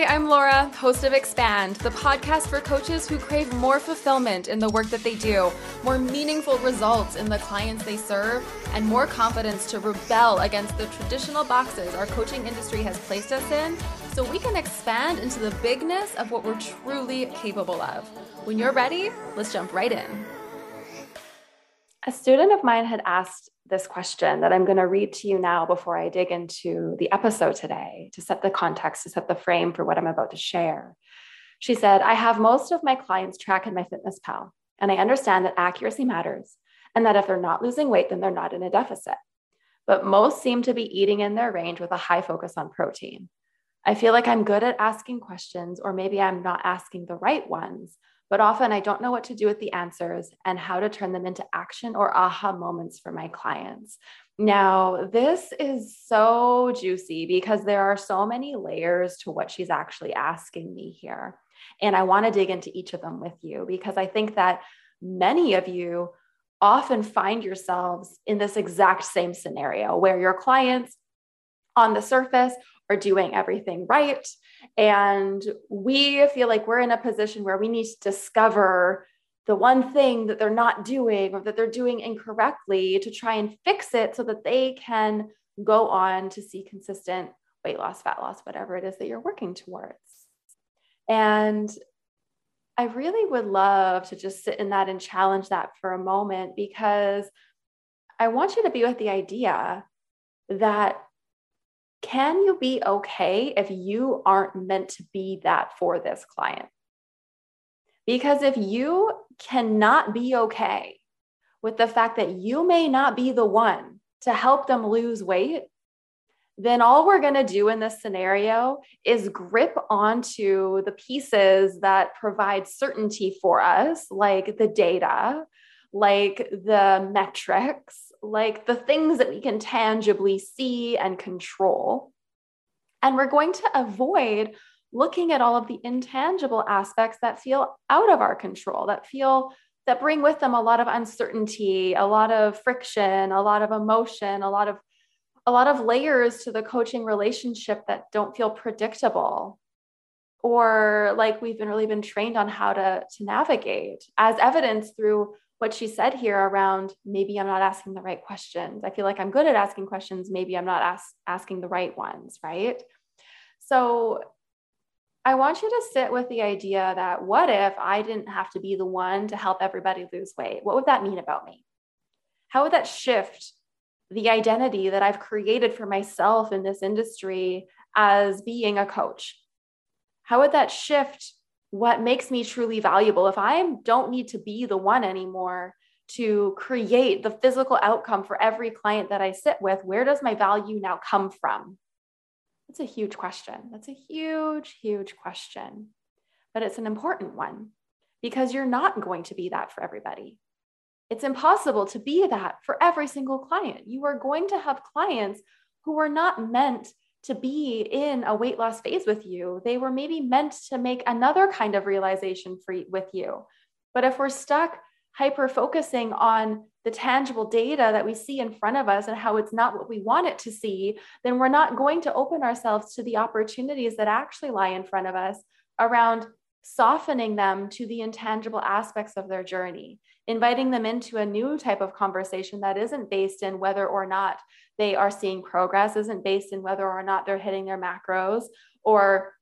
Hi, I'm Laura, host of Expand, the podcast for coaches who crave more fulfillment in the work that they do, more meaningful results in the clients they serve, and more confidence to rebel against the traditional boxes our coaching industry has placed us in, so we can expand into the bigness of what we're truly capable of. When you're ready, let's jump right in. A student of mine had asked this question that I'm going to read to you now before I dig into the episode today to set the context, to set the frame for what I'm about to share. She said, I have most of my clients track in MyFitnessPal, and I understand that accuracy matters and that if they're not losing weight, then they're not in a deficit. But most seem to be eating in their range with a high focus on protein. I feel like I'm good at asking questions, or maybe I'm not asking the right ones, but often I don't know what to do with the answers and how to turn them into action or aha moments for my clients. Now, this is so juicy because there are so many layers to what she's actually asking me here. And I want to dig into each of them with you because I think that many of you often find yourselves in this exact same scenario where your clients on the surface are doing everything right. And we feel like we're in a position where we need to discover the one thing that they're not doing or that they're doing incorrectly to try and fix it so that they can go on to see consistent weight loss, fat loss, whatever it is that you're working towards. And I really would love to just sit in that and challenge that for a moment, because I want you to be with the idea that can you be okay if you aren't meant to be that for this client? Because if you cannot be okay with the fact that you may not be the one to help them lose weight, then all we're going to do in this scenario is grip onto the pieces that provide certainty for us, like the data, like the metrics, like the things that we can tangibly see and control. And we're going to avoid looking at all of the intangible aspects that feel out of our control, that bring with them a lot of uncertainty, a lot of friction, a lot of emotion, a lot of layers to the coaching relationship that don't feel predictable, or like we've really been trained on how to navigate, as evidenced through what she said here around, maybe I'm not asking the right questions. I feel like I'm good at asking questions. Maybe I'm not asking the right ones, right? So I want you to sit with the idea that what if I didn't have to be the one to help everybody lose weight? What would that mean about me? How would that shift the identity that I've created for myself in this industry as being a coach? How would that shift what makes me truly valuable if I don't need to be the one anymore to create the physical outcome for every client that I sit with? Where does my value now come from? That's a huge question. That's a huge, huge question. But it's an important one because you're not going to be that for everybody. It's impossible to be that for every single client. You are going to have clients who are not meant to be in a weight loss phase with you. They were maybe meant to make another kind of realization with you. But if we're stuck hyper-focusing on the tangible data that we see in front of us and how it's not what we want it to see, then we're not going to open ourselves to the opportunities that actually lie in front of us around softening them to the intangible aspects of their journey, inviting them into a new type of conversation that isn't based in whether or not they are seeing progress, isn't based in whether or not they're hitting their macros or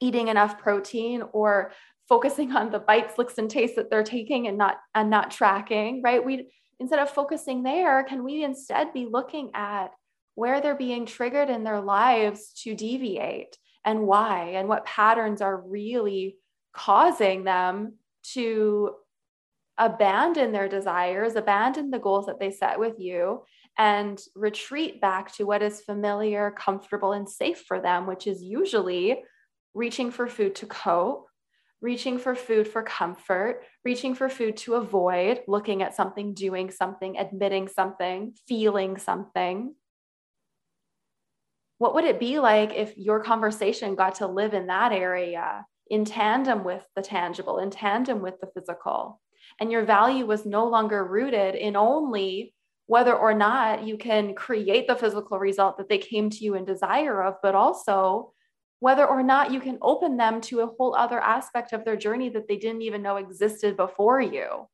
eating enough protein or focusing on the bites, licks, and tastes that they're taking and not tracking, right? We, instead of focusing there, can we instead be looking at where they're being triggered in their lives to deviate and why, and what patterns are really causing them to abandon their desires, abandon the goals that they set with you, and retreat back to what is familiar, comfortable, and safe for them, which is usually reaching for food to cope, reaching for food for comfort, reaching for food to avoid, looking at something, doing something, admitting something, feeling something. What would it be like if your conversation got to live in that area, in tandem with the tangible, in tandem with the physical? And your value was no longer rooted in only whether or not you can create the physical result that they came to you in desire of, but also whether or not you can open them to a whole other aspect of their journey that they didn't even know existed before you.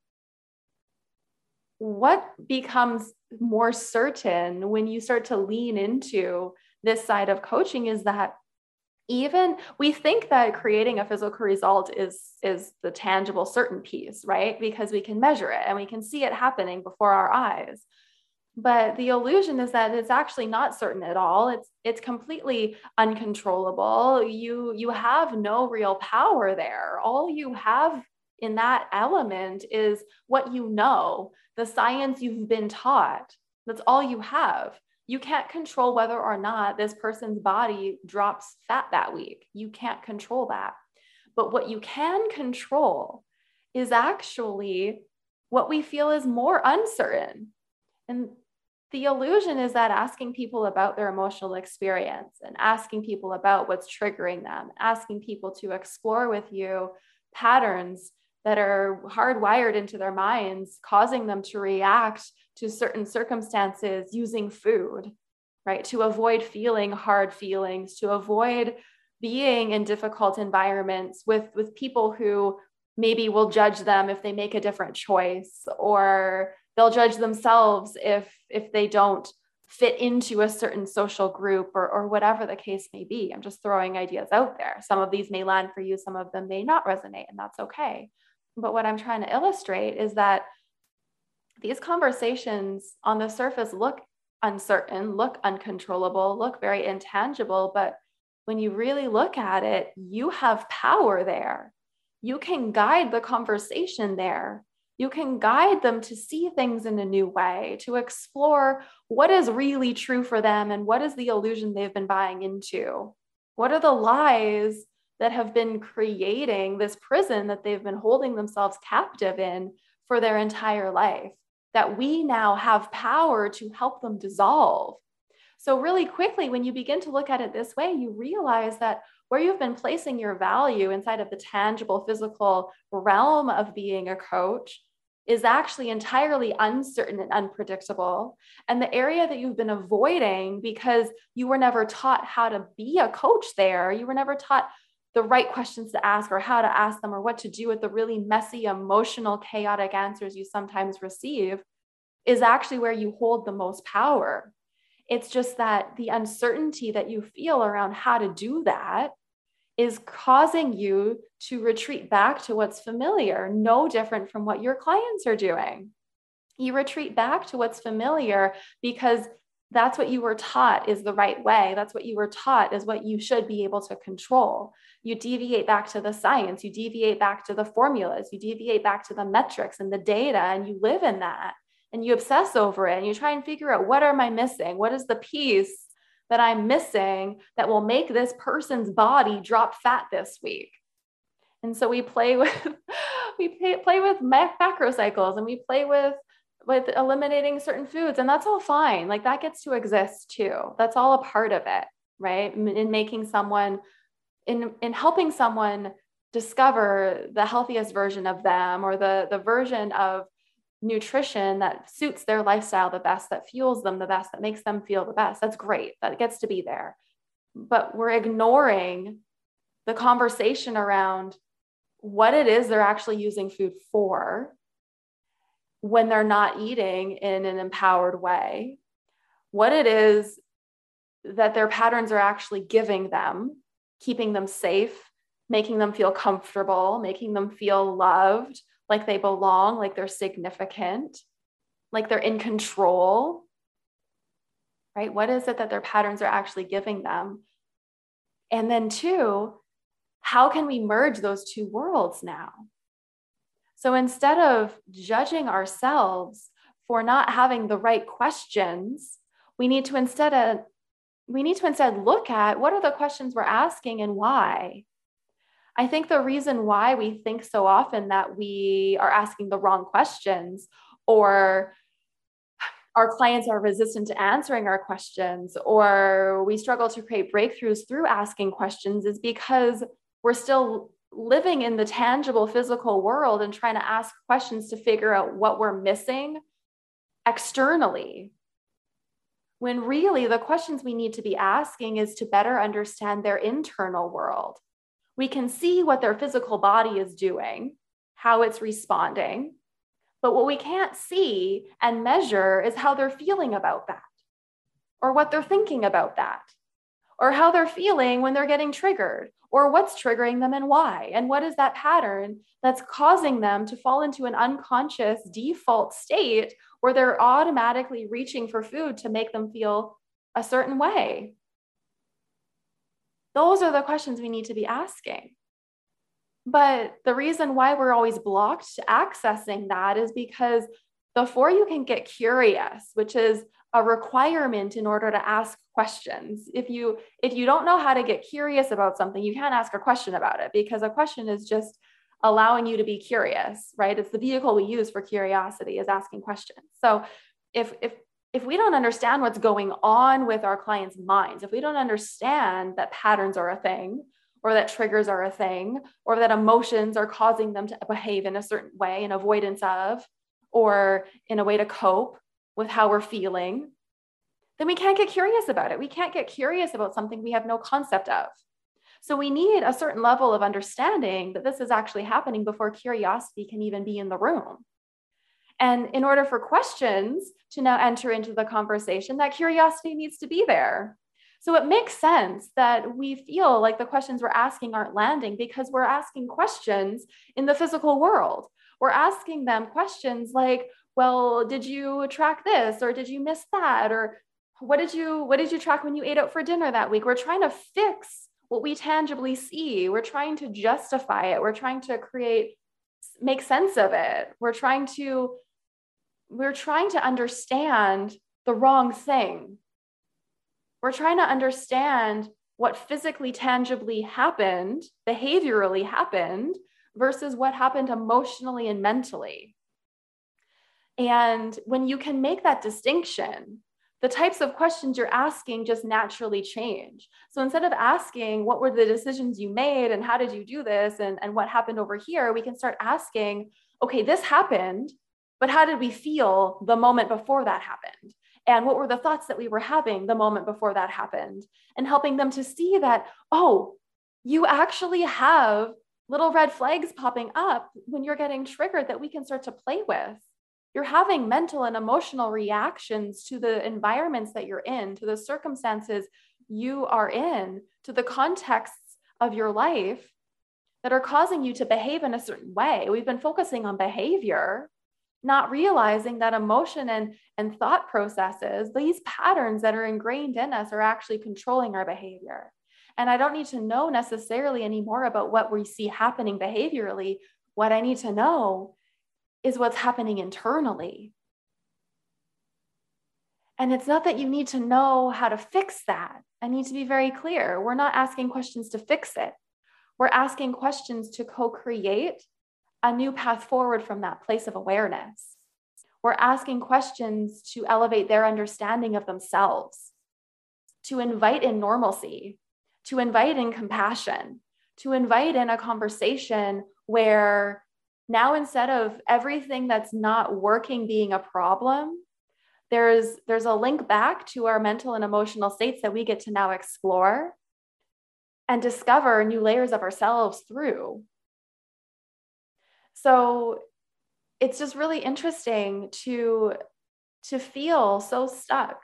What becomes more certain when you start to lean into this side of coaching is that even we think that creating a physical result is the tangible, certain piece, right? Because we can measure it and we can see it happening before our eyes. But the illusion is that it's actually not certain at all. It's completely uncontrollable. You have no real power there. All you have in that element is what you know, the science you've been taught. That's all you have. You can't control whether or not this person's body drops fat that week. You can't control that. But what you can control is actually what we feel is more uncertain. And the illusion is that asking people about their emotional experience and asking people about what's triggering them, asking people to explore with you patterns that are hardwired into their minds, causing them to react to certain circumstances using food, right? To avoid feeling hard feelings, to avoid being in difficult environments with people who maybe will judge them if they make a different choice, or they'll judge themselves if they don't fit into a certain social group or whatever the case may be. I'm just throwing ideas out there. Some of these may land for you, some of them may not resonate, and that's okay. But what I'm trying to illustrate is that these conversations on the surface look uncertain, look uncontrollable, look very intangible, but when you really look at it, you have power there. You can guide the conversation there. You can guide them to see things in a new way, to explore what is really true for them and what is the illusion they've been buying into. What are the lies that have been creating this prison that they've been holding themselves captive in for their entire life, that we now have power to help them dissolve? So really quickly, when you begin to look at it this way, you realize that where you've been placing your value inside of the tangible physical realm of being a coach is actually entirely uncertain and unpredictable. And the area that you've been avoiding because you were never taught how to be a coach there, you were never taught the right questions to ask or how to ask them or what to do with the really messy, emotional, chaotic answers you sometimes receive, is actually where you hold the most power. It's just that the uncertainty that you feel around how to do that is causing you to retreat back to what's familiar, no different from what your clients are doing. You retreat back to what's familiar because that's what you were taught is the right way. That's what you were taught is what you should be able to control. You deviate back to the science, you deviate back to the formulas, you deviate back to the metrics and the data, and you live in that. And you obsess over it and you try and figure out, what am I missing? What is the piece that I'm missing that will make this person's body drop fat this week? And so we play with macro cycles, and we play with eliminating certain foods, and that's all fine. Like, that gets to exist too. That's all a part of it, right? In making someone, in helping someone discover the healthiest version of them, or the version of nutrition that suits their lifestyle the best, that fuels them the best, that makes them feel the best. That's great. That gets to be there. But we're ignoring the conversation around what it is they're actually using food for when they're not eating in an empowered way, what it is that their patterns are actually giving them, keeping them safe, making them feel comfortable, making them feel loved, like they belong, like they're significant, like they're in control, right? What is it that their patterns are actually giving them? And then two, how can we merge those two worlds now? So instead of judging ourselves for not having the right questions, we need to instead look at what are the questions we're asking and why. I think the reason why we think so often that we are asking the wrong questions, or our clients are resistant to answering our questions, or we struggle to create breakthroughs through asking questions, is because we're still living in the tangible physical world and trying to ask questions to figure out what we're missing externally. when really the questions we need to be asking is to better understand their internal world. We can see what their physical body is doing, how it's responding, but what we can't see and measure is how they're feeling about that, or what they're thinking about that, or how they're feeling when they're getting triggered, or what's triggering them and why, and what is that pattern that's causing them to fall into an unconscious default state where they're automatically reaching for food to make them feel a certain way. Those are the questions we need to be asking. But the reason why we're always blocked to accessing that is because before you can get curious, which is a requirement in order to ask questions. If you don't know how to get curious about something, you can't ask a question about it, because a question is just allowing you to be curious, right? It's the vehicle we use for curiosity, is asking questions. So if we don't understand what's going on with our clients' minds, if we don't understand that patterns are a thing, or that triggers are a thing, or that emotions are causing them to behave in a certain way, in avoidance of, or in a way to cope with how we're feeling, then we can't get curious about it. We can't get curious about something we have no concept of. So we need a certain level of understanding that this is actually happening before curiosity can even be in the room. And in order for questions to now enter into the conversation, that curiosity needs to be there. So it makes sense that we feel like the questions we're asking aren't landing, because we're asking questions in the physical world. We're asking them questions like, well, did you track this? Or did you miss that? Or what did you track when you ate out for dinner that week? We're trying to fix what we tangibly see. We're trying to justify it. We're trying to make sense of it. We're trying to understand the wrong thing. We're trying to understand what physically, tangibly happened, behaviorally happened, versus what happened emotionally and mentally. And when you can make that distinction, the types of questions you're asking just naturally change. So instead of asking, what were the decisions you made and how did you do this and what happened over here, we can start asking, okay, this happened, but how did we feel the moment before that happened? And what were the thoughts that we were having the moment before that happened? And helping them to see that, oh, you actually have little red flags popping up when you're getting triggered that we can start to play with. You're having mental and emotional reactions to the environments that you're in, to the circumstances you are in, to the contexts of your life that are causing you to behave in a certain way. We've been focusing on behavior, not realizing that emotion and thought processes, these patterns that are ingrained in us, are actually controlling our behavior. And I don't need to know necessarily anymore about what we see happening behaviorally. What I need to know is what's happening internally. And it's not that you need to know how to fix that. I need to be very clear. We're not asking questions to fix it. We're asking questions to co-create a new path forward from that place of awareness. We're asking questions to elevate their understanding of themselves, to invite in normalcy, to invite in compassion, to invite in a conversation where now, instead of everything that's not working being a problem, there's a link back to our mental and emotional states that we get to now explore and discover new layers of ourselves through. So it's just really interesting to feel so stuck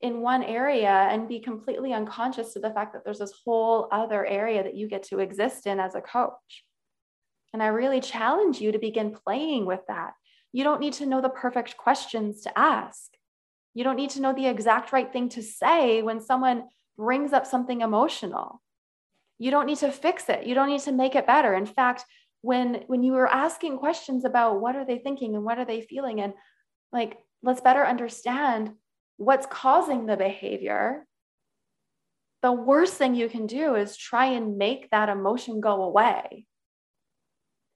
in one area and be completely unconscious to the fact that there's this whole other area that you get to exist in as a coach. And I really challenge you to begin playing with that. You don't need to know the perfect questions to ask. You don't need to know the exact right thing to say when someone brings up something emotional. You don't need to fix it. You don't need to make it better. In fact, when you were asking questions about what are they thinking and what are they feeling, and like, let's better understand what's causing the behavior, the worst thing you can do is try and make that emotion go away.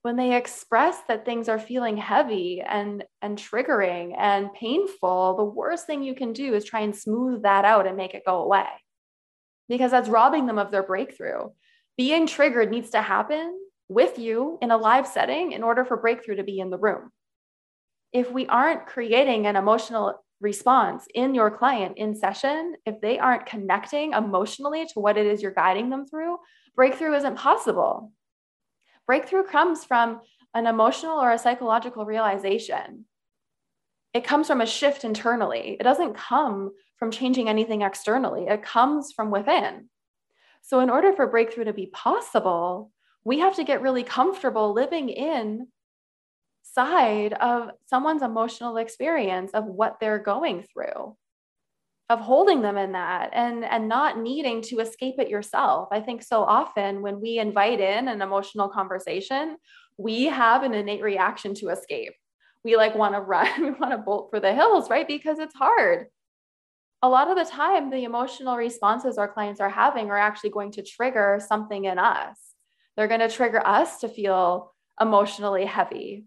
When they express that things are feeling heavy and triggering and painful, the worst thing you can do is try and smooth that out and make it go away, because that's robbing them of their breakthrough. Being triggered needs to happen with you in a live setting in order for breakthrough to be in the room. If we aren't creating an emotional response in your client in session, if they aren't connecting emotionally to what it is you're guiding them through, breakthrough isn't possible. Breakthrough comes from an emotional or a psychological realization. It comes from a shift internally. It doesn't come from changing anything externally. It comes from within. So in order for breakthrough to be possible, we have to get really comfortable living inside of someone's emotional experience of what they're going through, of holding them in that and not needing to escape it yourself. I think so often when we invite in an emotional conversation, we have an innate reaction to escape. We want to run, we want to bolt for the hills, right? Because it's hard. A lot of the time, the emotional responses our clients are having are actually going to trigger something in us. They're going to trigger us to feel emotionally heavy.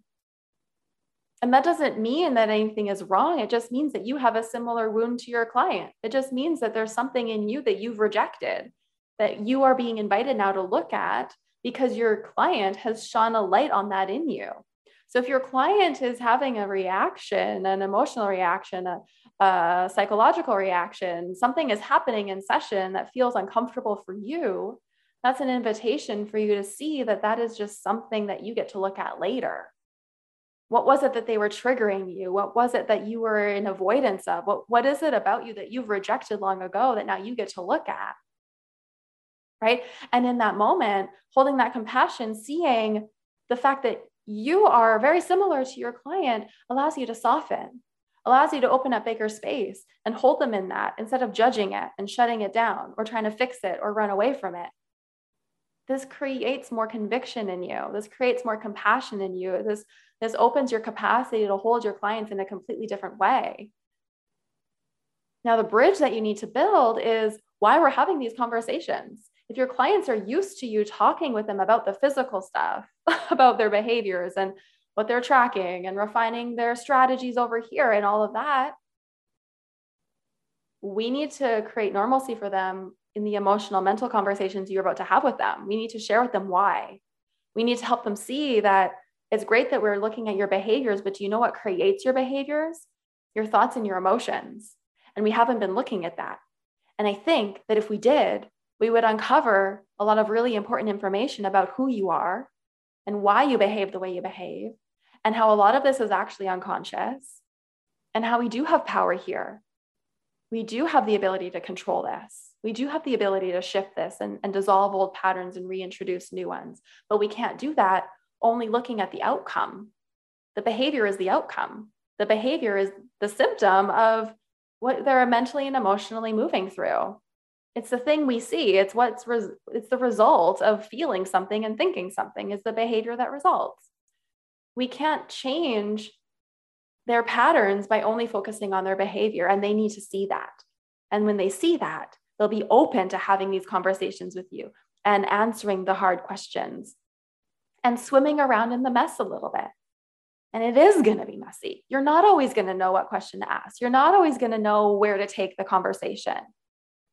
And that doesn't mean that anything is wrong. It just means that you have a similar wound to your client. It just means that there's something in you that you've rejected, that you are being invited now to look at because your client has shone a light on that in you. So if your client is having a reaction, an emotional reaction, a psychological reaction, something is happening in session that feels uncomfortable for you, that's an invitation for you to see that that is just something that you get to look at later. What was it that they were triggering you? What was it that you were in avoidance of? What is it about you that you've rejected long ago that now you get to look at, right? And in that moment, holding that compassion, seeing the fact that you are very similar to your client allows you to soften, allows you to open up bigger space and hold them in that instead of judging it and shutting it down or trying to fix it or run away from it. This creates more conviction in you. This creates more compassion in you. This opens your capacity to hold your clients in a completely different way. Now, the bridge that you need to build is why we're having these conversations. If your clients are used to you talking with them about the physical stuff, about their behaviors and what they're tracking and refining their strategies over here and all of that, we need to create normalcy for them in the emotional, mental conversations you're about to have with them. We need to share with them why. We need to help them see that it's great that we're looking at your behaviors, but do you know what creates your behaviors? Your thoughts and your emotions. And we haven't been looking at that. And I think that if we did, we would uncover a lot of really important information about who you are and why you behave the way you behave and how a lot of this is actually unconscious and how we do have power here. We do have the ability to control this. We do have the ability to shift this and dissolve old patterns and reintroduce new ones, but we can't do that only looking at the outcome. The behavior is the outcome. The behavior is the symptom of what they're mentally and emotionally moving through. It's the thing we see. It's it's the result of feeling something and thinking something is the behavior that results. We can't change their patterns by only focusing on their behavior, and they need to see that. And when they see that, they'll be open to having these conversations with you and answering the hard questions and swimming around in the mess a little bit. And it is going to be messy. You're not always going to know what question to ask. You're not always going to know where to take the conversation.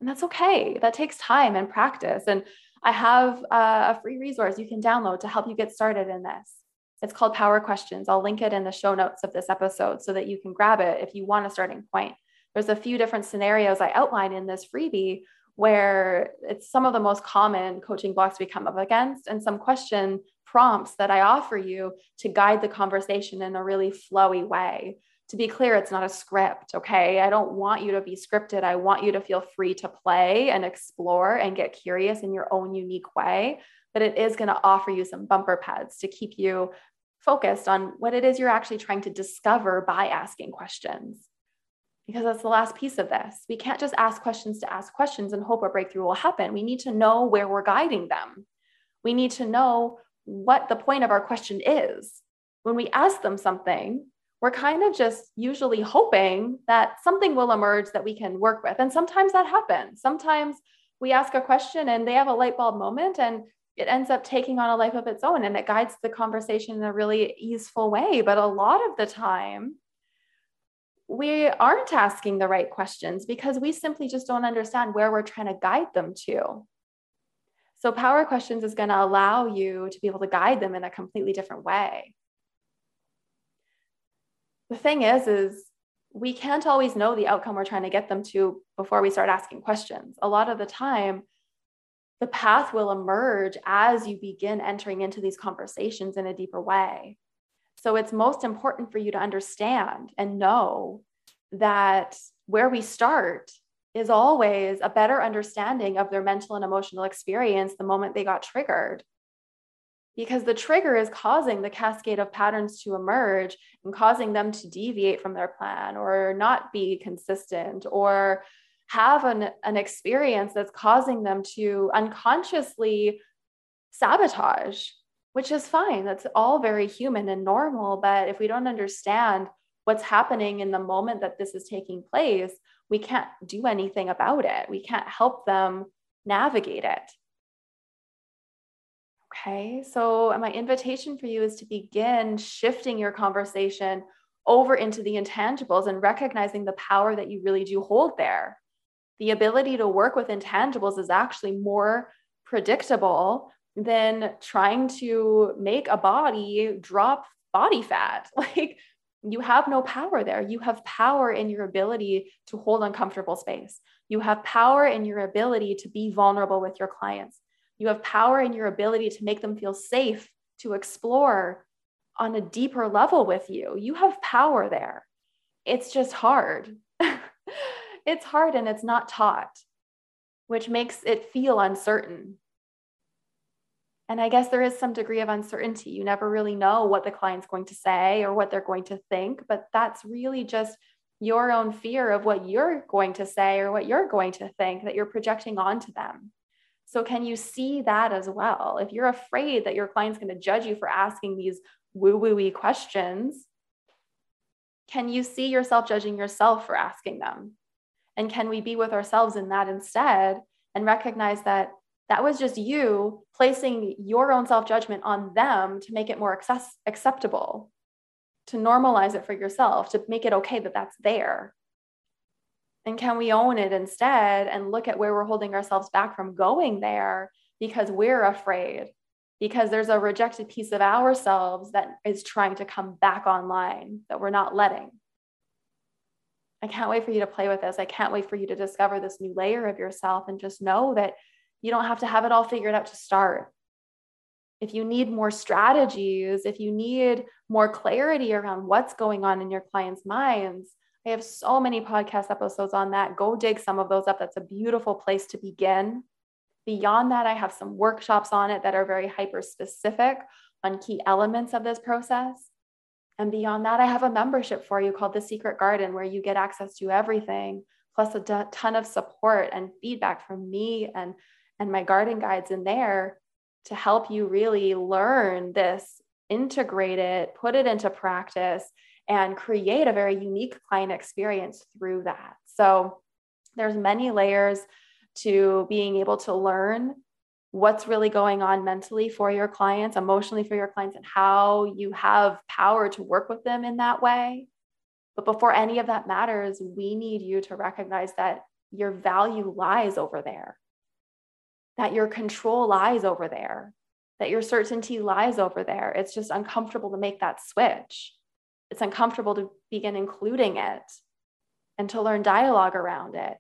And that's okay. That takes time and practice. And I have a free resource you can download to help you get started in this. It's called Power Questions. I'll link it in the show notes of this episode so that you can grab it if you want a starting point. There's a few different scenarios I outline in this freebie where it's some of the most common coaching blocks we come up against and some question prompts that I offer you to guide the conversation in a really flowy way. To be clear, it's not a script, okay? I don't want you to be scripted. I want you to feel free to play and explore and get curious in your own unique way, but it is going to offer you some bumper pads to keep you focused on what it is you're actually trying to discover by asking questions, because that's the last piece of this. We can't just ask questions to ask questions and hope a breakthrough will happen. We need to know where we're guiding them. We need to know what the point of our question is. When we ask them something, we're kind of just usually hoping that something will emerge that we can work with. And sometimes that happens. Sometimes we ask a question and they have a light bulb moment and it ends up taking on a life of its own and it guides the conversation in a really easeful way. But a lot of the time, we aren't asking the right questions because we simply just don't understand where we're trying to guide them to. So Power Questions is going to allow you to be able to guide them in a completely different way. The thing is we can't always know the outcome we're trying to get them to before we start asking questions. A lot of the time, the path will emerge as you begin entering into these conversations in a deeper way. So it's most important for you to understand and know that where we start is always a better understanding of their mental and emotional experience the moment they got triggered, because the trigger is causing the cascade of patterns to emerge and causing them to deviate from their plan or not be consistent or have an experience that's causing them to unconsciously sabotage, which is fine. That's all very human and normal. But if we don't understand what's happening in the moment that this is taking place, we can't do anything about it. We can't help them navigate it. Okay, so my invitation for you is to begin shifting your conversation over into the intangibles and recognizing the power that you really do hold there. The ability to work with intangibles is actually more predictable than trying to make a body drop body fat. Like, you have no power there. You have power in your ability to hold uncomfortable space. You have power in your ability to be vulnerable with your clients. You have power in your ability to make them feel safe, to explore on a deeper level with you. You have power there. It's just hard. It's hard and it's not taught, which makes it feel uncertain. And I guess there is some degree of uncertainty. You never really know what the client's going to say or what they're going to think, but that's really just your own fear of what you're going to say or what you're going to think that you're projecting onto them. So can you see that as well? If you're afraid that your client's going to judge you for asking these woo-woo-y questions, can you see yourself judging yourself for asking them? And can we be with ourselves in that instead and recognize that that was just you placing your own self-judgment on them to make it more acceptable, to normalize it for yourself, to make it okay that that's there? And can we own it instead and look at where we're holding ourselves back from going there because we're afraid, because there's a rejected piece of ourselves that is trying to come back online that we're not letting? I can't wait for you to play with this. I can't wait for you to discover this new layer of yourself and just know that you don't have to have it all figured out to start. If you need more strategies, if you need more clarity around what's going on in your clients' minds, I have so many podcast episodes on that. Go dig some of those up. That's a beautiful place to begin. Beyond that, I have some workshops on it that are very hyper-specific on key elements of this process. And beyond that, I have a membership for you called The Secret Garden, where you get access to everything, plus a ton of support and feedback from me and my garden guides in there to help you really learn this, integrate it, put it into practice, and create a very unique client experience through that. So there's many layers to being able to learn what's really going on mentally for your clients, emotionally for your clients, and how you have power to work with them in that way. But before any of that matters, we need you to recognize that your value lies over there, that your control lies over there, that your certainty lies over there. It's just uncomfortable to make that switch. It's uncomfortable to begin including it and to learn dialogue around it.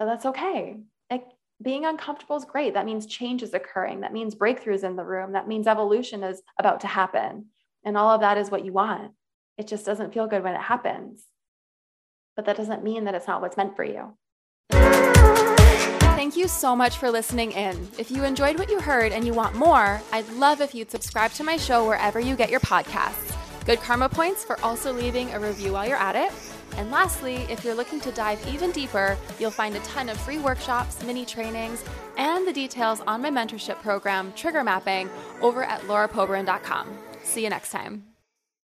But that's okay. Like, being uncomfortable is great. That means change is occurring. That means breakthroughs in the room. That means evolution is about to happen. And all of that is what you want. It just doesn't feel good when it happens. But that doesn't mean that it's not what's meant for you. Thank you so much for listening in. If you enjoyed what you heard and you want more, I'd love if you'd subscribe to my show wherever you get your podcasts. Good karma points for also leaving a review while you're at it. And lastly, if you're looking to dive even deeper, you'll find a ton of free workshops, mini trainings, and the details on my mentorship program, Trigger Mapping, over at laurapoberon.com. See you next time.